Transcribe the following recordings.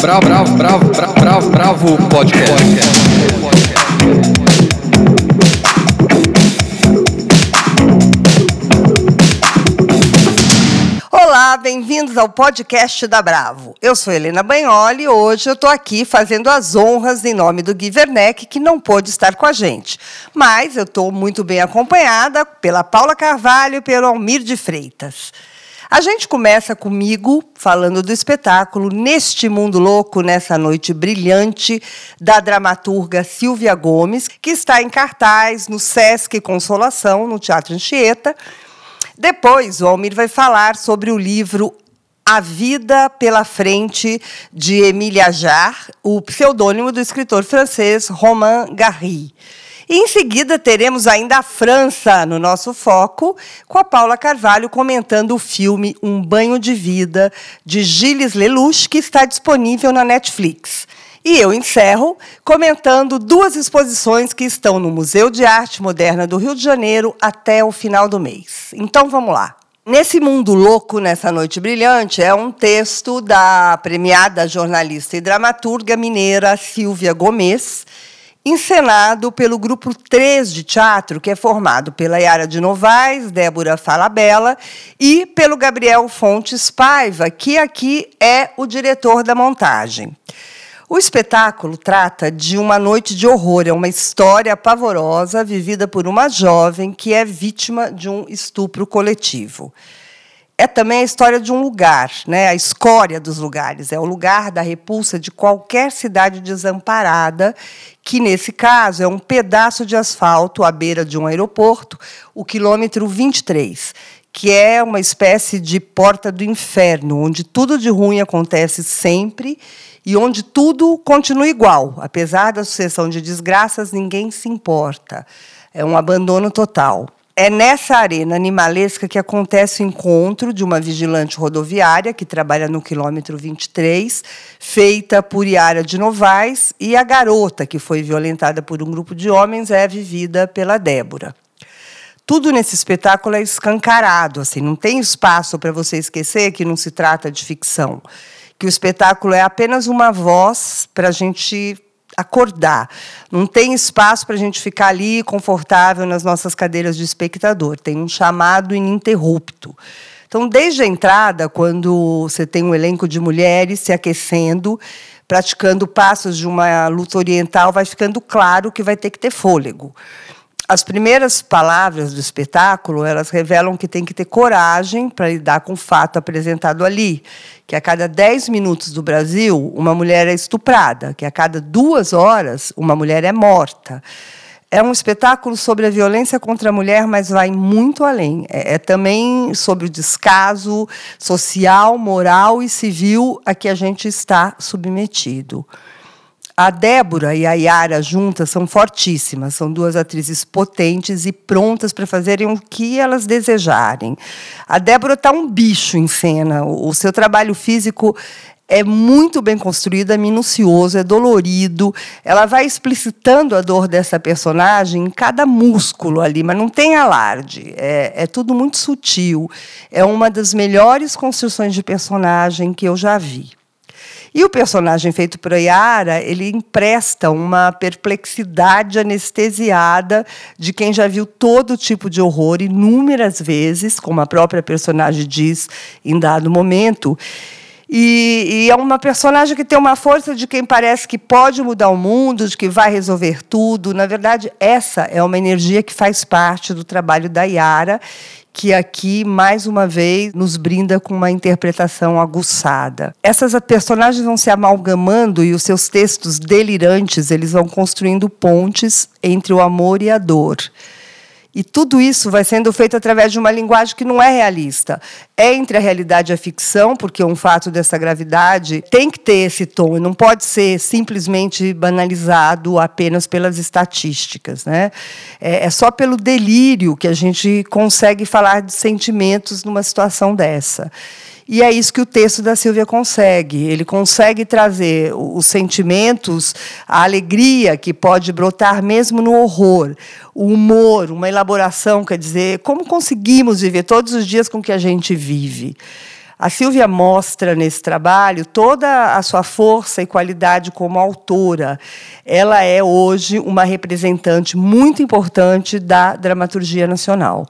Bravo podcast. Olá, bem-vindos ao podcast da Bravo. Eu sou Helena Bagnoli e hoje eu estou aqui fazendo as honras em nome do Gui Vernec, que não pôde estar com a gente. Mas eu estou muito bem acompanhada pela Paula Carvalho e pelo Almir de Freitas. A gente começa comigo falando do espetáculo Neste Mundo Louco, nessa noite brilhante, da dramaturga Silvia Gomes, que está em cartaz no Sesc Consolação, no Teatro Anchieta. Depois, o Almir vai falar sobre o livro A Vida pela Frente, de Émile Ajar, o pseudônimo do escritor francês Romain Gary. Em seguida, teremos ainda a França no nosso foco, com a Paula Carvalho comentando o filme Um Banho de Vida, de Gilles Lellouche, que está disponível na Netflix. E eu encerro comentando duas exposições que estão no Museu de Arte Moderna do Rio de Janeiro até o final do mês. Então, vamos lá. Nesse Mundo Louco, nessa noite brilhante, é um texto da premiada jornalista e dramaturga mineira Silvia Gomes, encenado pelo Grupo 3 de Teatro, que é formado pela Yara de Novaes, Débora Falabella e pelo Gabriel Fontes Paiva, que aqui é o diretor da montagem. O espetáculo trata de uma noite de horror, é uma história pavorosa vivida por uma jovem que é vítima de um estupro coletivo. É também a história de um lugar, né? A escória dos lugares. É o lugar da repulsa de qualquer cidade desamparada, que, nesse caso, é um pedaço de asfalto à beira de um aeroporto, o quilômetro 23, que é uma espécie de porta do inferno, onde tudo de ruim acontece sempre e onde tudo continua igual. Apesar da sucessão de desgraças, ninguém se importa. É um abandono total. É nessa arena animalesca que acontece o encontro de uma vigilante rodoviária que trabalha no quilômetro 23, feita por Yara de Novaes, e a garota que foi violentada por um grupo de homens é vivida pela Débora. Tudo nesse espetáculo é escancarado, assim, não tem espaço para você esquecer que não se trata de ficção, que o espetáculo é apenas uma voz para a gente acordar. Não tem espaço para a gente ficar ali confortável nas nossas cadeiras de espectador. Tem um chamado ininterrupto. Então, desde a entrada, quando você tem um elenco de mulheres se aquecendo, praticando passos de uma luta oriental, vai ficando claro que vai ter que ter fôlego. As primeiras palavras do espetáculo, elas revelam que tem que ter coragem para lidar com o fato apresentado ali, que a cada 10 minutos do Brasil, uma mulher é estuprada, que a cada 2 horas, uma mulher é morta. É um espetáculo sobre a violência contra a mulher, mas vai muito além. É também sobre o descaso social, moral e civil a que a gente está submetido. A Débora e a Yara juntas são fortíssimas, são duas atrizes potentes e prontas para fazerem o que elas desejarem. A Débora está um bicho em cena, o seu trabalho físico é muito bem construído, é minucioso, é dolorido. Ela vai explicitando a dor dessa personagem em cada músculo ali, mas não tem alarde. É tudo muito sutil. É uma das melhores construções de personagem que eu já vi. E o personagem feito por Yara, ele empresta uma perplexidade anestesiada de quem já viu todo tipo de horror inúmeras vezes, como a própria personagem diz em dado momento. E é uma personagem que tem uma força de quem parece que pode mudar o mundo, de que vai resolver tudo. Na verdade, essa é uma energia que faz parte do trabalho da Yara, que aqui, mais uma vez, nos brinda com uma interpretação aguçada. Essas personagens vão se amalgamando e os seus textos delirantes, eles vão construindo pontes entre o amor e a dor. E tudo isso vai sendo feito através de uma linguagem que não é realista. É entre a realidade e a ficção, porque um fato dessa gravidade tem que ter esse tom, não pode ser simplesmente banalizado apenas pelas estatísticas, né? É só pelo delírio que a gente consegue falar de sentimentos numa situação dessa. E é isso que o texto da Silvia consegue. Ele consegue trazer os sentimentos, a alegria que pode brotar mesmo no horror, o humor, uma elaboração, quer dizer, como conseguimos viver todos os dias com o que a gente vive. A Silvia mostra nesse trabalho toda a sua força e qualidade como autora. Ela é hoje uma representante muito importante da dramaturgia nacional.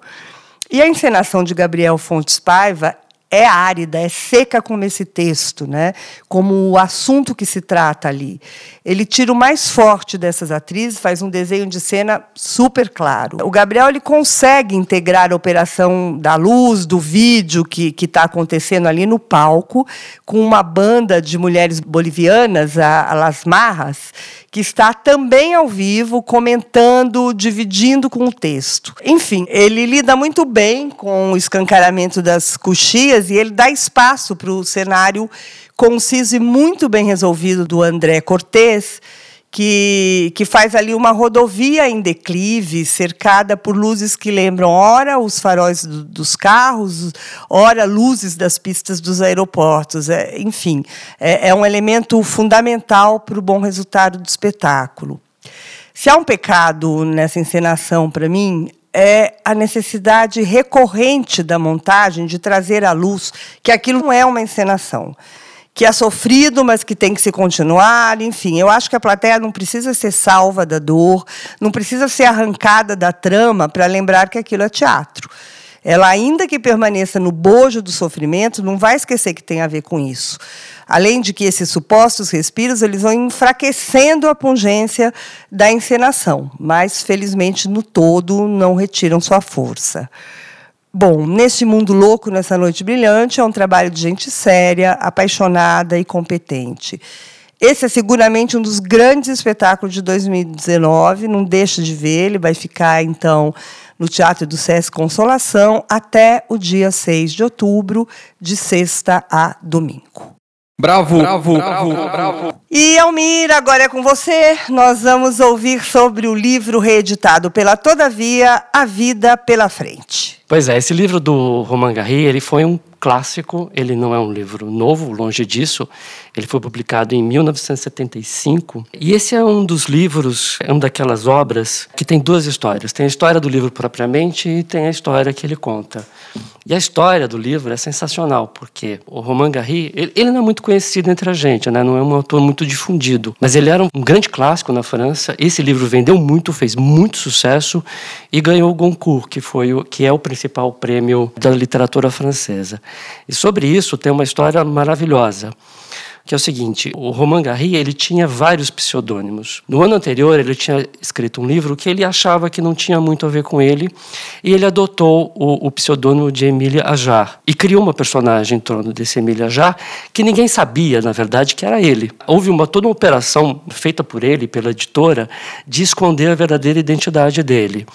E a encenação de Gabriel Fontes Paiva é árida, é seca como esse texto, né? Como o assunto que se trata ali. Ele tira o mais forte dessas atrizes, faz um desenho de cena super claro. O Gabriel ele consegue integrar a operação da luz, do vídeo que está acontecendo ali no palco, com uma banda de mulheres bolivianas, a Las Marras, que está também ao vivo, comentando, dividindo com o texto. Enfim, ele lida muito bem com o escancaramento das coxias, e ele dá espaço para o cenário conciso e muito bem resolvido do André Cortez, que faz ali uma rodovia em declive, cercada por luzes que lembram, ora, os faróis dos carros, ora, luzes das pistas dos aeroportos. Enfim, é um elemento fundamental para o bom resultado do espetáculo. Se há um pecado nessa encenação, para mim, é a necessidade recorrente da montagem de trazer à luz que aquilo não é uma encenação, que é sofrido, mas que tem que se continuar. Enfim, eu acho que a plateia não precisa ser salva da dor, não precisa ser arrancada da trama para lembrar que aquilo é teatro. Ela, ainda que permaneça no bojo do sofrimento, não vai esquecer que tem a ver com isso. Além de que esses supostos respiros eles vão enfraquecendo a pungência da encenação, mas, felizmente, no todo, não retiram sua força. Bom, Neste Mundo Louco, Nessa Noite Brilhante, é um trabalho de gente séria, apaixonada e competente. Esse é seguramente um dos grandes espetáculos de 2019, não deixa de ver, ele vai ficar, então, no Teatro do Sesc Consolação até o dia 6 de outubro, de sexta a domingo. Bravo, bravo, bravo, bravo, bravo. E, Almir, agora é com você. Nós vamos ouvir sobre o livro reeditado pela Todavia, A Vida pela Frente. Pois é, esse livro do Romain Gary, ele foi um clássico, ele não é um livro novo, longe disso. Ele foi publicado em 1975. E esse é um dos livros, é uma daquelas obras que tem duas histórias. Tem a história do livro propriamente e tem a história que ele conta. E a história do livro é sensacional, porque o Romain Gary, ele não é muito conhecido entre a gente, né? Não é um autor muito difundido. Mas ele era um grande clássico na França. Esse livro vendeu muito, fez muito sucesso e ganhou o Goncourt, que é o principal prêmio da literatura francesa. E sobre isso tem uma história maravilhosa, que é o seguinte: o Romain Gary, ele tinha vários pseudônimos. No ano anterior, ele tinha escrito um livro que ele achava que não tinha muito a ver com ele, e ele adotou o pseudônimo de Émile Ajar, e criou uma personagem em torno desse Émile Ajar, que ninguém sabia, na verdade, que era ele. Houve toda uma operação feita por ele, pela editora, de esconder a verdadeira identidade dele.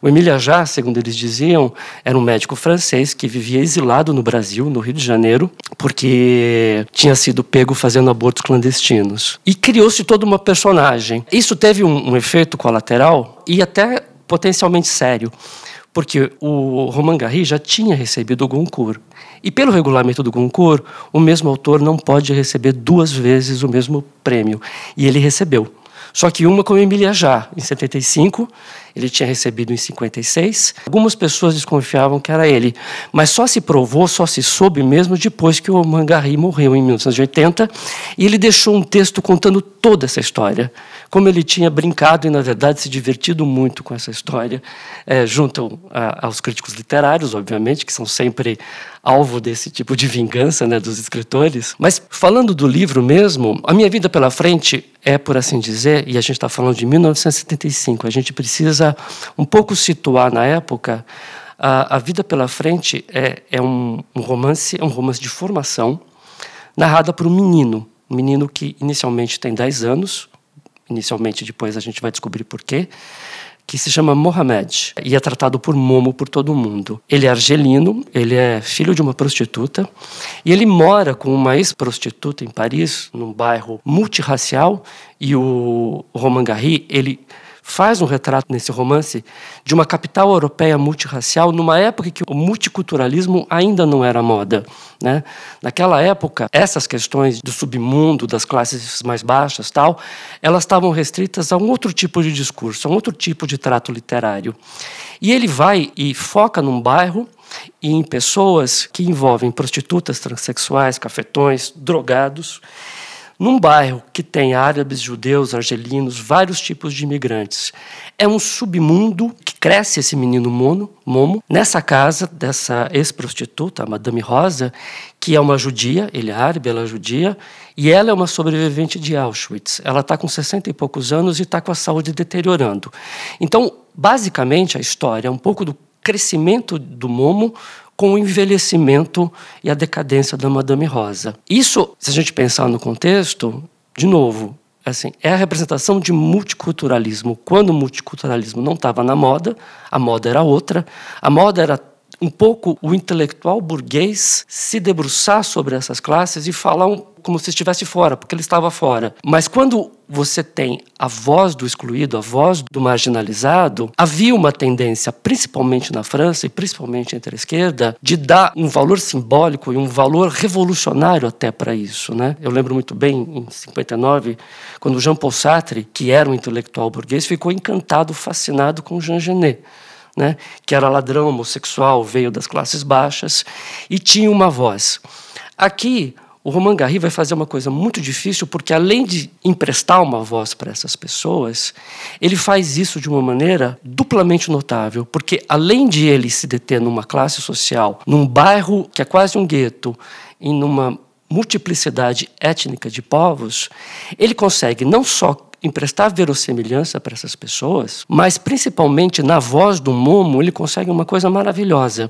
O Émile Ajar, segundo eles diziam, era um médico francês que vivia exilado no Brasil, no Rio de Janeiro, porque tinha sido pego fazendo abortos clandestinos. E criou-se toda uma personagem. Isso teve um efeito colateral e até potencialmente sério, porque o Romain Gary já tinha recebido o Goncourt. E pelo regulamento do Goncourt, o mesmo autor não pode receber duas vezes o mesmo prêmio. E ele recebeu. Só que uma com o Émile Ajar, em 75, ele tinha recebido em 56. Algumas pessoas desconfiavam que era ele, mas só se soube mesmo depois que o Romain Gary morreu em 1980, e ele deixou um texto contando toda essa história, como ele tinha brincado e, na verdade, se divertido muito com essa história, junto aos críticos literários, obviamente, que são sempre alvo desse tipo de vingança, né, dos escritores. Mas, falando do livro mesmo, A Minha Vida pela Frente é, por assim dizer, e a gente está falando de 1975, a gente precisa um pouco situar na época. A Vida pela Frente é um romance de formação, narrada por um menino que inicialmente tem 10 anos, depois a gente vai descobrir por quê, que se chama Mohamed e é tratado por Momo por todo mundo. Ele é argelino, ele é filho de uma prostituta e ele mora com uma ex-prostituta em Paris, num bairro multirracial, e o Romain Gary, ele faz um retrato nesse romance de uma capital europeia multirracial numa época em que o multiculturalismo ainda não era moda, né? Naquela época, essas questões do submundo, das classes mais baixas, tal, elas estavam restritas a um outro tipo de discurso, a um outro tipo de trato literário. E ele vai e foca num bairro e em pessoas que envolvem prostitutas, transexuais, cafetões, drogados, num bairro que tem árabes, judeus, argelinos, vários tipos de imigrantes. É um submundo que cresce esse menino Momo nessa casa dessa ex-prostituta, a Madame Rosa, que é uma judia, ele é árabe, ela é judia, e ela é uma sobrevivente de Auschwitz. Ela está com 60 e poucos anos e está com a saúde deteriorando. Então, basicamente, a história é um pouco do crescimento do Momo com o envelhecimento e a decadência da Madame Rosa. Isso, se a gente pensar no contexto, de novo, assim, é a representação de multiculturalismo. Quando o multiculturalismo não estava na moda, a moda era outra, a moda era um pouco o intelectual burguês se debruçar sobre essas classes e falar como se estivesse fora, porque ele estava fora. Mas quando você tem a voz do excluído, a voz do marginalizado, havia uma tendência, principalmente na França e principalmente entre a esquerda, de dar um valor simbólico e um valor revolucionário até para isso, né? Eu lembro muito bem, em 59, quando Jean Paul Sartre, que era um intelectual burguês, ficou encantado, fascinado com Jean Genet, né? Que era ladrão, homossexual, veio das classes baixas e tinha uma voz. Aqui, o Romain Gary vai fazer uma coisa muito difícil, porque além de emprestar uma voz para essas pessoas, ele faz isso de uma maneira duplamente notável, porque além de ele se deter numa classe social, num bairro que é quase um gueto, e numa multiplicidade étnica de povos, ele consegue não só emprestar verossemelhança para essas pessoas, mas principalmente na voz do Momo ele consegue uma coisa maravilhosa,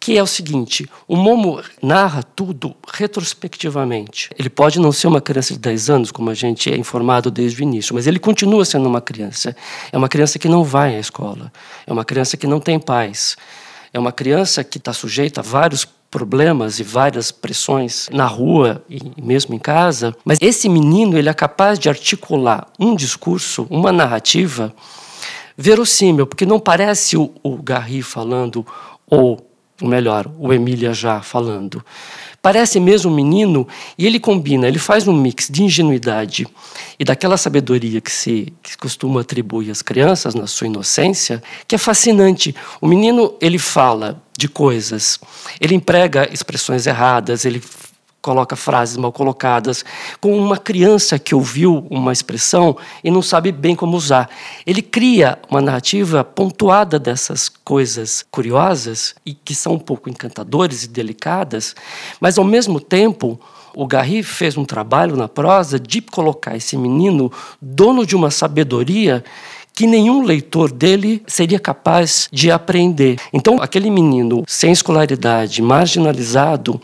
que é o seguinte: o Momo narra tudo retrospectivamente. Ele pode não ser uma criança de 10 anos, como a gente é informado desde o início, mas ele continua sendo uma criança. É uma criança que não vai à escola, é uma criança que não tem pais, é uma criança que está sujeita a vários problemas e várias pressões na rua e mesmo em casa. Mas esse menino, ele é capaz de articular um discurso, uma narrativa verossímil, porque não parece o Gary falando ou melhor, o Émile Ajar falando. Parece mesmo um menino, e ele combina, ele faz um mix de ingenuidade e daquela sabedoria que se costuma atribuir às crianças na sua inocência, que é fascinante. O menino, ele fala de coisas, ele emprega expressões erradas, ele coloca frases mal colocadas, com uma criança que ouviu uma expressão e não sabe bem como usar. Ele cria uma narrativa pontuada dessas coisas curiosas e que são um pouco encantadoras e delicadas, mas ao mesmo tempo o Gary fez um trabalho na prosa de colocar esse menino dono de uma sabedoria que nenhum leitor dele seria capaz de apreender. Então, aquele menino sem escolaridade, marginalizado,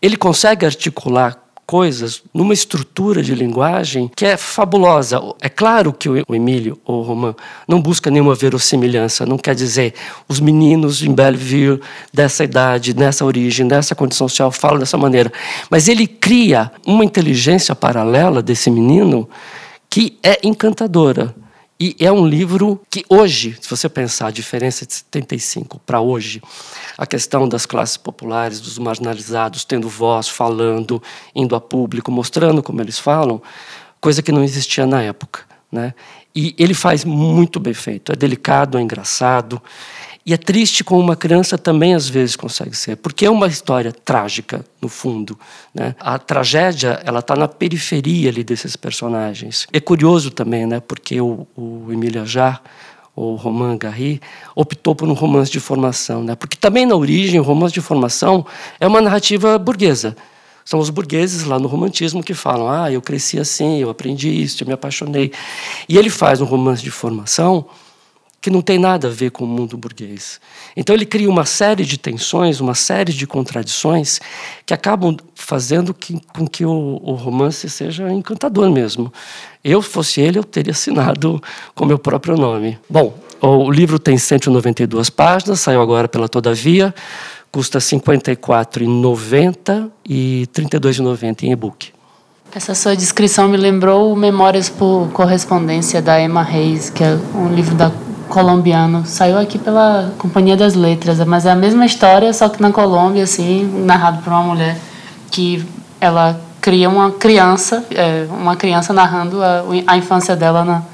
ele consegue articular coisas numa estrutura de linguagem que é fabulosa. É claro que o Emílio, ou o Romain, não busca nenhuma verossimilhança. Não quer dizer, os meninos em Belleville, dessa idade, nessa origem, nessa condição social, falam dessa maneira. Mas ele cria uma inteligência paralela desse menino que é encantadora. E é um livro que hoje, se você pensar a diferença de 75 para hoje, a questão das classes populares, dos marginalizados, tendo voz, falando, indo a público, mostrando como eles falam, coisa que não existia na época, né? E ele faz muito bem feito, é delicado, é engraçado, e é triste como uma criança também às vezes consegue ser, porque é uma história trágica, no fundo, né? A tragédia, ela está na periferia ali desses personagens. É curioso também, né? Porque o Émile Ajar, o Romain Gary, optou por um romance de formação, né? Porque também na origem o romance de formação é uma narrativa burguesa. São os burgueses lá no romantismo que falam, eu cresci assim, eu aprendi isso, eu me apaixonei. E ele faz um romance de formação que não tem nada a ver com o mundo burguês. Então ele cria uma série de tensões, uma série de contradições que acabam fazendo com que o romance seja encantador mesmo. Eu fosse ele, eu teria assinado com meu próprio nome. Bom, o livro tem 192 páginas, saiu agora pela Todavia, custa R$ 54,90 e R$ 32,90 em e-book. Essa sua descrição me lembrou Memórias por Correspondência, da Emma Reis, que é um livro da colombiano. Saiu aqui pela Companhia das Letras, mas é a mesma história, só que na Colômbia, assim, narrado por uma mulher que ela cria uma criança narrando a infância dela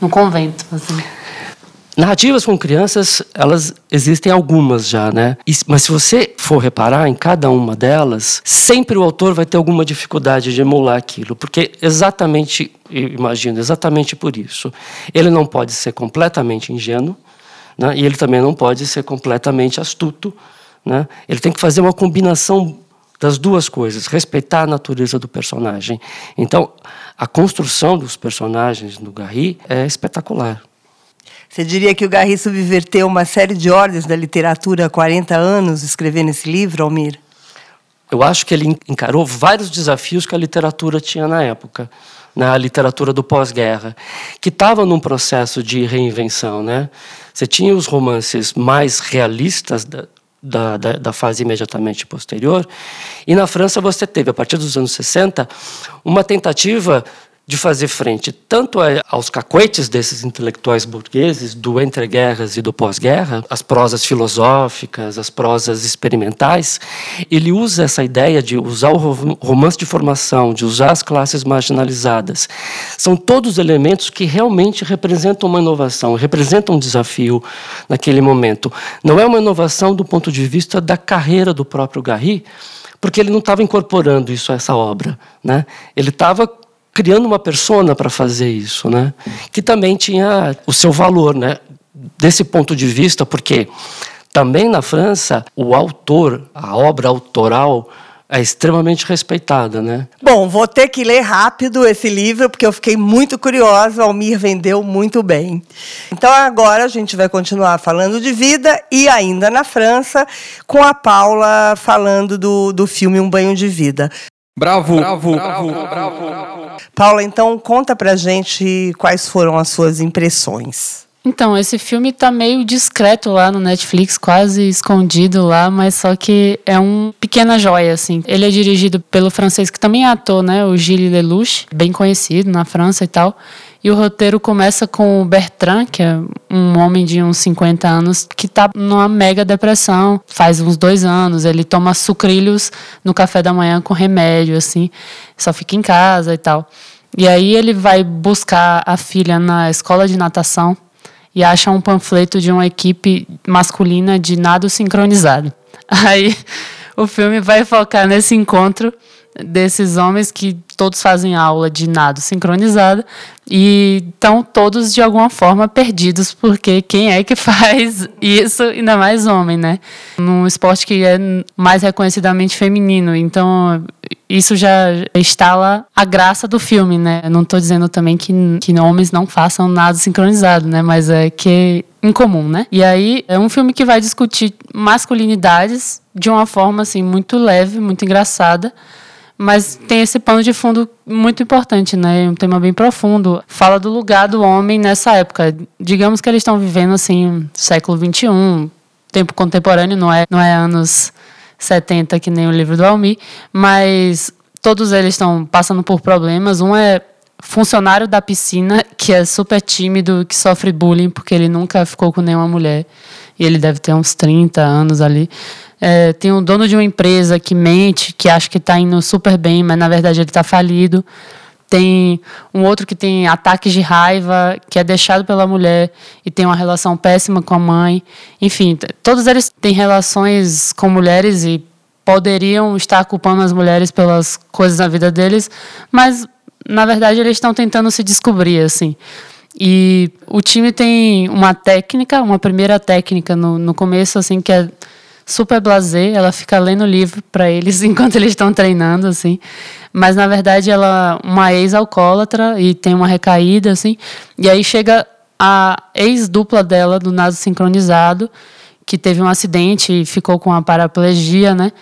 no convento, assim. Narrativas com crianças, elas existem algumas já, né? Mas se você for reparar em cada uma delas, sempre o autor vai ter alguma dificuldade de emular aquilo, porque exatamente, eu imagino, exatamente por isso. Ele não pode ser completamente ingênuo, né? E ele também não pode ser completamente astuto, né? Ele tem que fazer uma combinação das duas coisas, respeitar a natureza do personagem. Então, a construção dos personagens no Gary é espetacular. Você diria que o Gary subverteu uma série de ordens da literatura há 40 anos escrevendo esse livro, Almir? Eu acho que ele encarou vários desafios que a literatura tinha na época, na literatura do pós-guerra, que estava num processo de reinvenção, né? Você tinha os romances mais realistas da fase imediatamente posterior, e na França você teve, a partir dos anos 60, uma tentativa de fazer frente tanto aos cacoetes desses intelectuais burgueses do entre-guerras e do pós-guerra, as prosas filosóficas, as prosas experimentais. Ele usa essa ideia de usar o romance de formação, de usar as classes marginalizadas. São todos elementos que realmente representam uma inovação, representam um desafio naquele momento. Não é uma inovação do ponto de vista da carreira do próprio Gary, porque ele não estava incorporando isso a essa obra, né? Ele estava criando uma persona para fazer isso, né? Que também tinha o seu valor, né? Desse ponto de vista, porque também na França o autor, a obra autoral é extremamente respeitada, né? Bom, vou ter que ler rápido esse livro, porque eu fiquei muito curiosa, o Almir vendeu muito bem. Então agora a gente vai continuar falando de vida e ainda na França, com a Paula falando do filme Um Banho de Vida. Bravo, bravo, bravo, bravo, bravo, bravo. Paula, então conta pra gente quais foram as suas impressões. Então, esse filme tá meio discreto lá no Netflix, quase escondido lá, mas só que é uma pequena joia, assim. Ele é dirigido pelo francês, que também é ator, né? O Gilles Lellouche, bem conhecido na França e tal. E o roteiro começa com o Bertrand, que é um homem de uns 50 anos, que tá numa mega depressão. Faz uns 2 anos, ele toma sucrilhos no café da manhã com remédio, assim. Só fica em casa e tal. E aí ele vai buscar a filha na escola de natação e acha um panfleto de uma equipe masculina de nado sincronizado. Aí o filme vai focar nesse encontro desses homens que todos fazem aula de nado sincronizado e estão todos de alguma forma perdidos, porque quem é que faz isso, ainda mais homem, né? Num esporte que é mais reconhecidamente feminino, então isso já instala a graça do filme, né? Eu não estou dizendo também que homens não façam nado sincronizado, né? Mas é que incomum, né? E aí é um filme que vai discutir masculinidades de uma forma assim, muito leve, muito engraçada, mas tem esse pano de fundo muito importante, né? Um tema bem profundo. Fala do lugar do homem nessa época. Digamos que eles estão vivendo, assim, século XXI, tempo contemporâneo, não é anos 70, que nem o livro do Almir, mas todos eles estão passando por problemas. Um é funcionário da piscina, que é super tímido, que sofre bullying, porque ele nunca ficou com nenhuma mulher. E ele deve ter uns 30 anos ali. É, tem um dono de uma empresa que mente, que acha que está indo super bem, mas na verdade ele está falido. Tem um outro que tem ataques de raiva, que é deixado pela mulher e tem uma relação péssima com a mãe. Enfim, todos eles têm relações com mulheres e poderiam estar culpando as mulheres pelas coisas da vida deles, mas na verdade eles estão tentando se descobrir, assim. E o time tem uma técnica, uma primeira técnica no começo, assim, que é super blasé. Ela fica lendo o livro para eles enquanto eles estão treinando, assim. Mas, na verdade, ela é uma ex-alcoólatra e tem uma recaída, assim. E aí chega a ex-dupla dela, do nado sincronizado, que teve um acidente e ficou com uma paraplegia, né?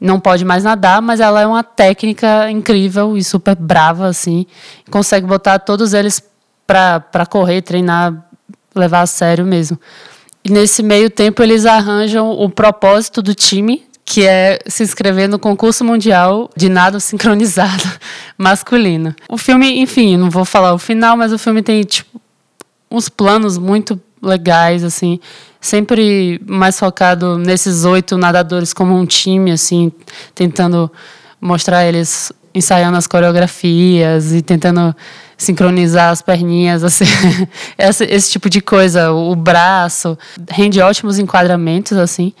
Não pode mais nadar, mas ela é uma técnica incrível e super brava, assim. Consegue botar todos eles para correr, treinar, levar a sério mesmo. E nesse meio tempo eles arranjam o propósito do time, que é se inscrever no concurso mundial de nado sincronizado masculino. O filme, enfim, não vou falar o final, mas o filme tem tipo uns planos muito legais, assim, sempre mais focado nesses 8 nadadores como um time, assim, tentando mostrar eles ensaiando as coreografias e tentando sincronizar as perninhas, assim, esse tipo de coisa, o braço, rende ótimos enquadramentos, assim,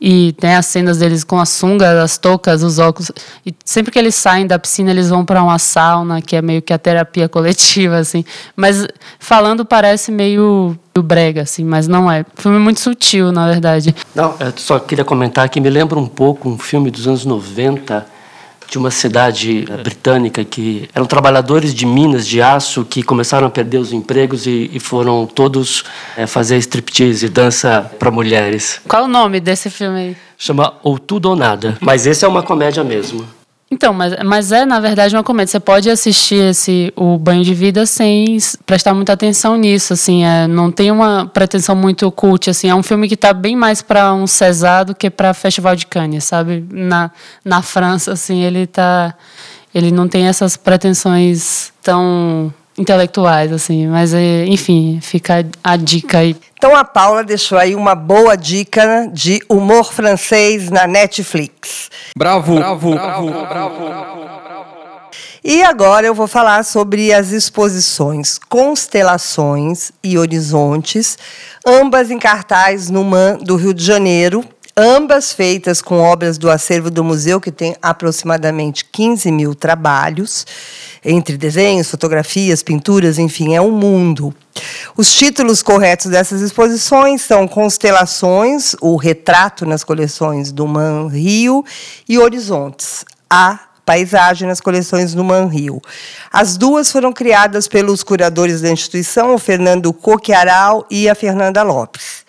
e tem as cenas deles com a sunga, as toucas, os óculos, e sempre que eles saem da piscina, eles vão para uma sauna, que é meio que a terapia coletiva, assim, mas falando parece meio brega, assim, mas não é. Filme muito sutil, na verdade. Não, eu só queria comentar que me lembra um pouco um filme dos anos 90, de uma cidade britânica que eram trabalhadores de minas de aço que começaram a perder os empregos e foram todos fazer striptease e dança para mulheres. Qual é o nome desse filme aí? Chama Ou Tudo ou Nada, mas esse é uma comédia mesmo. Então, mas é, na verdade, uma comédia. Você pode assistir o Banho de Vida sem prestar muita atenção nisso, assim, não tem uma pretensão muito cult, assim, é um filme que está bem mais para um César do que para Festival de Cannes, sabe? Na França, assim, ele não tem essas pretensões tão intelectuais, assim, mas, enfim, fica a dica aí. Então, a Paula deixou aí uma boa dica de humor francês na Netflix. Bravo, bravo, bravo, bravo, bravo, bravo, bravo. E agora eu vou falar sobre as exposições Constelações e Horizontes, ambas em cartaz no MAN do Rio de Janeiro, ambas feitas com obras do acervo do museu, que tem aproximadamente 15.000 trabalhos, entre desenhos, fotografias, pinturas, enfim, é um mundo. Os títulos corretos dessas exposições são Constelações, o retrato nas coleções do MAN Rio, e Horizontes, a paisagem nas coleções do MAN Rio. As duas foram criadas pelos curadores da instituição, o Fernando Coqueiral e a Fernanda Lopes.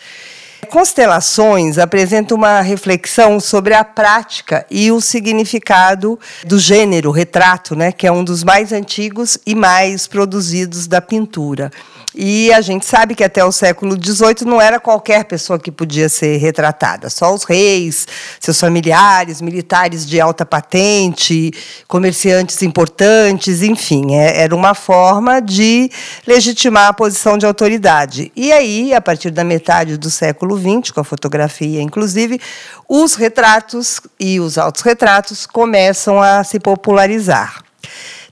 Constelações apresenta uma reflexão sobre a prática e o significado do gênero retrato, né, que é um dos mais antigos e mais produzidos da pintura. E a gente sabe que até o século XVIII não era qualquer pessoa que podia ser retratada, só os reis, seus familiares, militares de alta patente, comerciantes importantes, enfim, era uma forma de legitimar a posição de autoridade. E aí, a partir da metade do século XX, com a fotografia inclusive, os retratos e os autorretratos começam a se popularizar.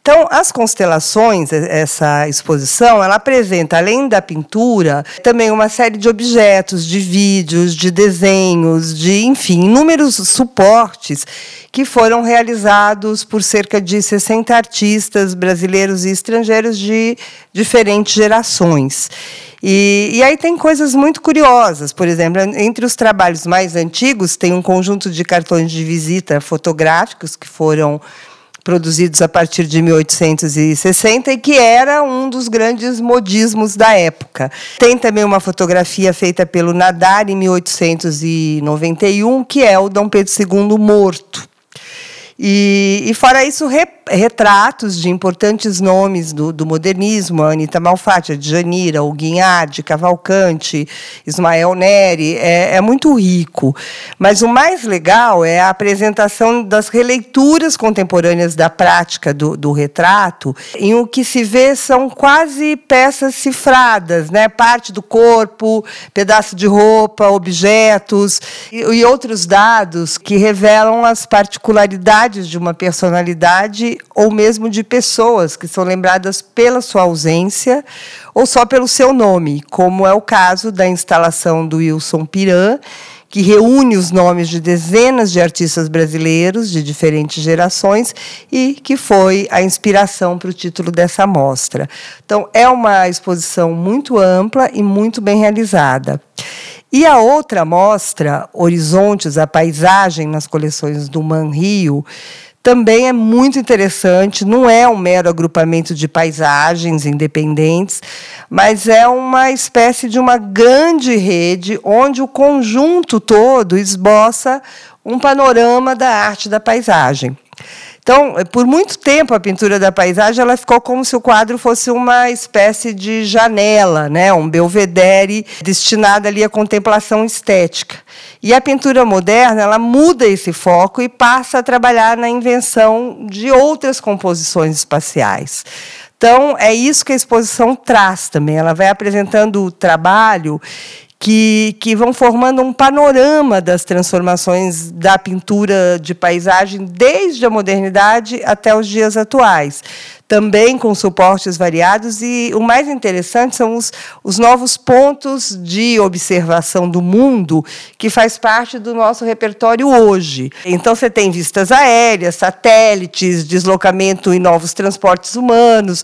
Então, as Constelações, essa exposição, ela apresenta, além da pintura, também uma série de objetos, de vídeos, de desenhos, de, enfim, inúmeros suportes que foram realizados por cerca de 60 artistas brasileiros e estrangeiros de diferentes gerações. E aí tem coisas muito curiosas, por exemplo, entre os trabalhos mais antigos tem um conjunto de cartões de visita fotográficos que foram produzidos a partir de 1860, e que era um dos grandes modismos da época. Tem também uma fotografia feita pelo Nadar, em 1891, que é o Dom Pedro II morto. E fora isso, retratos de importantes nomes do modernismo, a Anitta Malfatti, a Adjanira, o Guignard, Cavalcante, Ismael Neri, é muito rico. Mas o mais legal é a apresentação das releituras contemporâneas da prática do retrato, em o que se vê são quase peças cifradas, né? Parte do corpo, pedaço de roupa, objetos e outros dados que revelam as particularidades de uma personalidade ou mesmo de pessoas que são lembradas pela sua ausência ou só pelo seu nome, como é o caso da instalação do Wilson Piran, que reúne os nomes de dezenas de artistas brasileiros de diferentes gerações e que foi a inspiração para o título dessa mostra. Então, é uma exposição muito ampla e muito bem realizada. E a outra mostra, Horizontes, a paisagem nas coleções do MAN Rio, também é muito interessante, não é um mero agrupamento de paisagens independentes, mas é uma espécie de uma grande rede onde o conjunto todo esboça um panorama da arte da paisagem. Então, por muito tempo, a pintura da paisagem ela ficou como se o quadro fosse uma espécie de janela, né? Um belvedere destinado ali à contemplação estética. E a pintura moderna ela muda esse foco e passa a trabalhar na invenção de outras composições espaciais. Então, é isso que a exposição traz também. Ela vai apresentando o trabalho que vão formando um panorama das transformações da pintura de paisagem desde a modernidade até os dias atuais, também com suportes variados. E o mais interessante são os novos pontos de observação do mundo que faz parte do nosso repertório hoje. Então, você tem vistas aéreas, satélites, deslocamento em novos transportes humanos.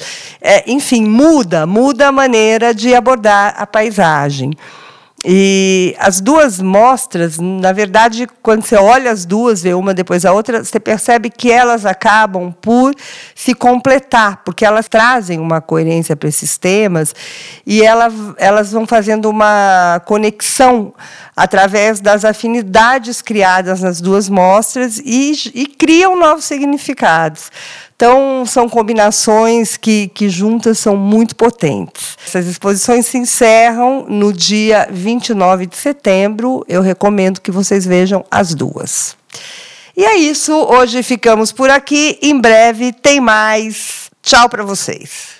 Enfim, muda a maneira de abordar a paisagem. E as duas mostras, na verdade, quando você olha as duas, vê uma depois a outra, você percebe que elas acabam por se completar, porque elas trazem uma coerência para esses temas e elas vão fazendo uma conexão através das afinidades criadas nas duas mostras e criam novos significados. Então, são combinações que juntas são muito potentes. Essas exposições se encerram no dia 29 de setembro. Eu recomendo que vocês vejam as duas. E é isso. Hoje ficamos por aqui. Em breve tem mais. Tchau para vocês.